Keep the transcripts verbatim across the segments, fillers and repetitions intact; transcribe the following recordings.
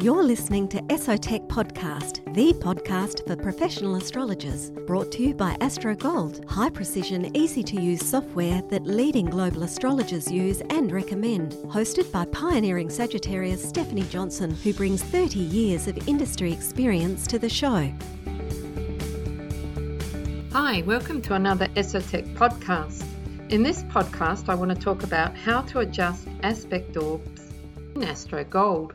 You're listening to Esotech Podcast, the podcast for professional astrologers, brought to you by Astro Gold, high-precision, easy-to-use software that leading global astrologers use and recommend. Hosted by pioneering Sagittarius Stephanie Johnson, who brings thirty years of industry experience to the show. Hi, welcome to another Esotech Podcast. In this podcast, I want to talk about how to adjust aspect orbs in Astro Gold.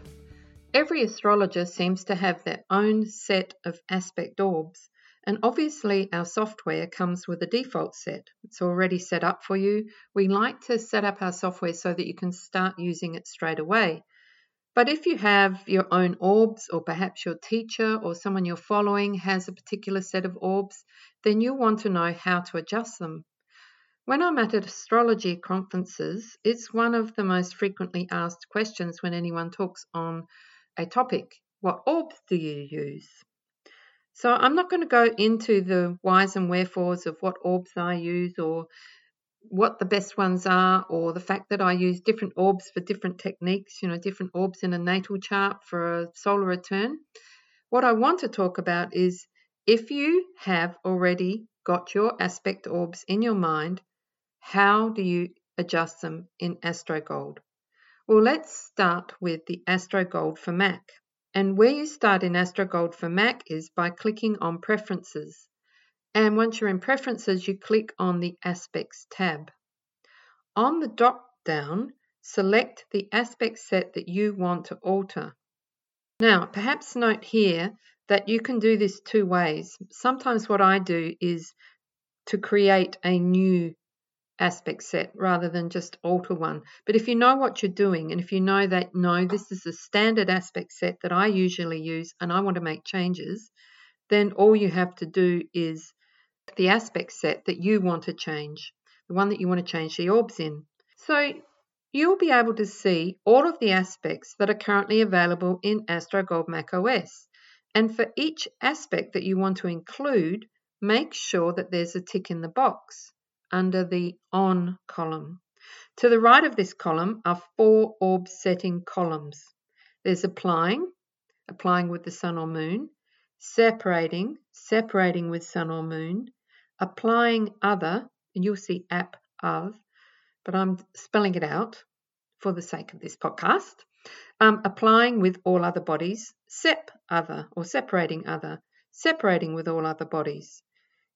Every astrologer seems to have their own set of aspect orbs, and obviously our software comes with a default set. It's already set up for you. We like to set up our software so that you can start using it straight away. But if you have your own orbs, or perhaps your teacher or someone you're following has a particular set of orbs, then you'll want to know how to adjust them. When I'm at astrology conferences, it's one of the most frequently asked questions when anyone talks on a topic. What orbs do you use? So I'm not going to go into the whys and wherefores of what orbs I use or what the best ones are, or the fact that I use different orbs for different techniques, you know, different orbs in a natal chart for a solar return. What I want to talk about is if you have already got your aspect orbs in your mind, how do you adjust them in Astro Gold? Well, let's start with the Astro Gold for Mac. And where you start in Astro Gold for Mac is by clicking on Preferences. And once you're in Preferences, you click on the Aspects tab. On the drop-down, select the aspect set that you want to alter. Now, perhaps note here that you can do this two ways. Sometimes what I do is to create a new aspect set rather than just alter one. But if you know what you're doing, and if you know that, no, this is the standard aspect set that I usually use and I want to make changes, then all you have to do is the aspect set that you want to change, the one that you want to change the orbs in. So you'll be able to see all of the aspects that are currently available in AstroGold macOS. And for each aspect that you want to include, make sure that there's a tick in the box under the On column. To the right of this column are four orb setting columns. There's Applying, Applying with the Sun or Moon, Separating, Separating with Sun or Moon, Applying Other, and you'll see App Of, but I'm spelling it out for the sake of this podcast, um, Applying with All Other Bodies, Sep Other, or Separating Other, Separating with All Other Bodies.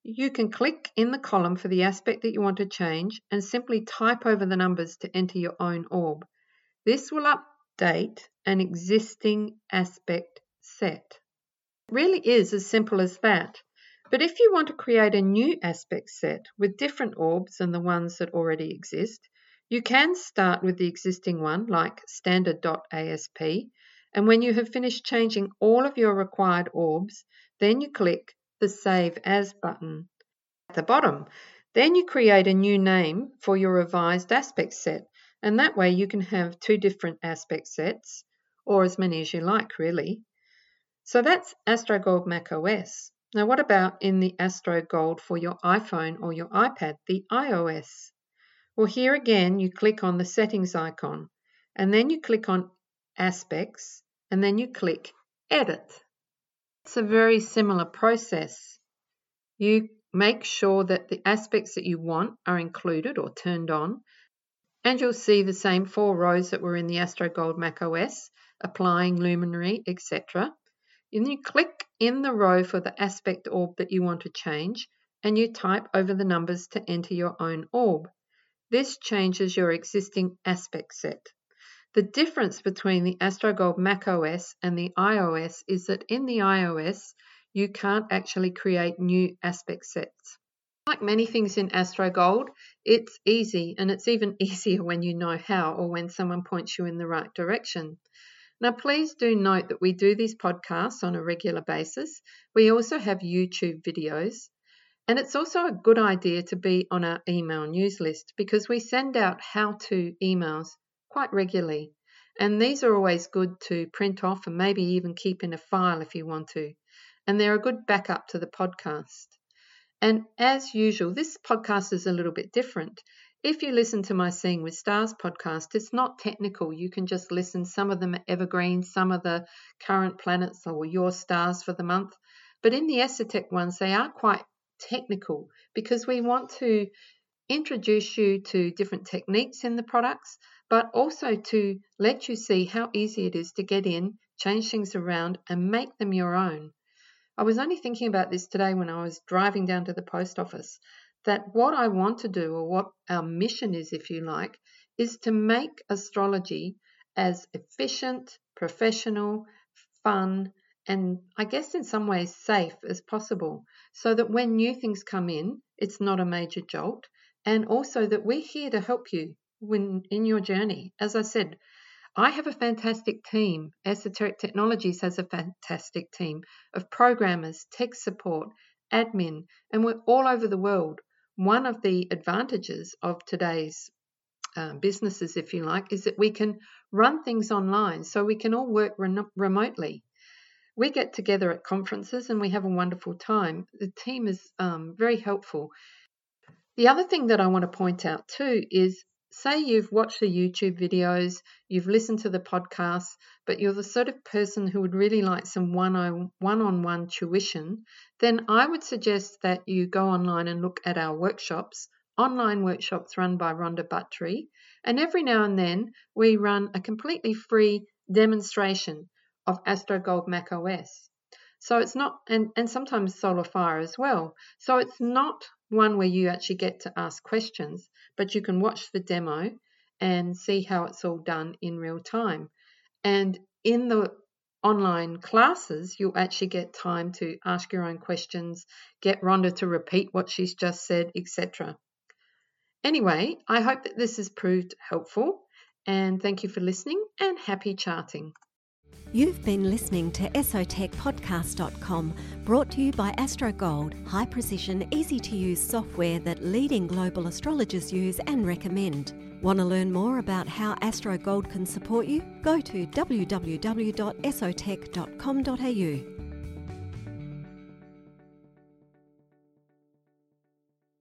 You can click in the column for the aspect that you want to change and simply type over the numbers to enter your own orb. This will update an existing aspect set. It really is as simple as that. But if you want to create a new aspect set with different orbs than the ones that already exist, you can start with the existing one, like standard.asp, and when you have finished changing all of your required orbs, then you click the Save As button at the bottom. Then you create a new name for your revised aspect set, and that way you can have two different aspect sets, or as many as you like, really. So that's Astro Gold macOS. Now what about in the Astro Gold for your iPhone or your iPad, the iOS? Well, here again you click on the settings icon, and then you click on Aspects, and then you click Edit. It's a very similar process. You make sure that the aspects that you want are included or turned on, and you'll see the same four rows that were in the Astro Gold macOS, Applying, Luminary, et cetera. And you click in the row for the aspect orb that you want to change, and you type over the numbers to enter your own orb. This changes your existing aspect set. The difference between the AstroGold macOS and the iOS is that in the iOS, you can't actually create new aspect sets. Like many things in AstroGold, it's easy, and it's even easier when you know how or when someone points you in the right direction. Now, please do note that we do these podcasts on a regular basis. We also have YouTube videos. And it's also a good idea to be on our email news list because we send out how-to emails quite regularly, and these are always good to print off and maybe even keep in a file if you want to, and they're a good backup to the podcast. And as usual, this podcast is a little bit different If you listen to my Seeing with Stars podcast, it's not technical. You can just listen. Some of them are evergreen, some of the current planets or your stars for the month. But in the Esotech ones, they are quite technical because we want to introduce you to different techniques in the products, but also to let you see how easy it is to get in, change things around and make them your own. I was only thinking about this today when I was driving down to the post office, that what I want to do, or what our mission is, if you like, is to make astrology as efficient, professional, fun, and I guess in some ways safe as possible, so that when new things come in, it's not a major jolt, and also that we're here to help you when, in your journey. As I said, I have a fantastic team. Esoteric Technologies has a fantastic team of programmers, tech support, admin, and we're all over the world. One of the advantages of today's uh, businesses, if you like, is that we can run things online, so we can all work re- remotely. We get together at conferences and we have a wonderful time. The team is um, very helpful. The other thing that I want to point out too is, say you've watched the YouTube videos, you've listened to the podcasts, but you're the sort of person who would really like some one-on-one tuition, then I would suggest that you go online and look at our workshops, online workshops run by Rhonda Buttery. And every now and then we run a completely free demonstration of AstroGold macOS. So it's not, and, and sometimes Solar Fire as well. So it's not one where you actually get to ask questions, but you can watch the demo and see how it's all done in real time. And in the online classes, you'll actually get time to ask your own questions, get Rhonda to repeat what she's just said, et cetera. Anyway, I hope that this has proved helpful, and thank you for listening and happy charting. You've been listening to esotech podcast dot com, brought to you by AstroGold, high-precision, easy-to-use software that leading global astrologers use and recommend. Want to learn more about how AstroGold can support you? Go to w w w dot esotech dot com dot a u.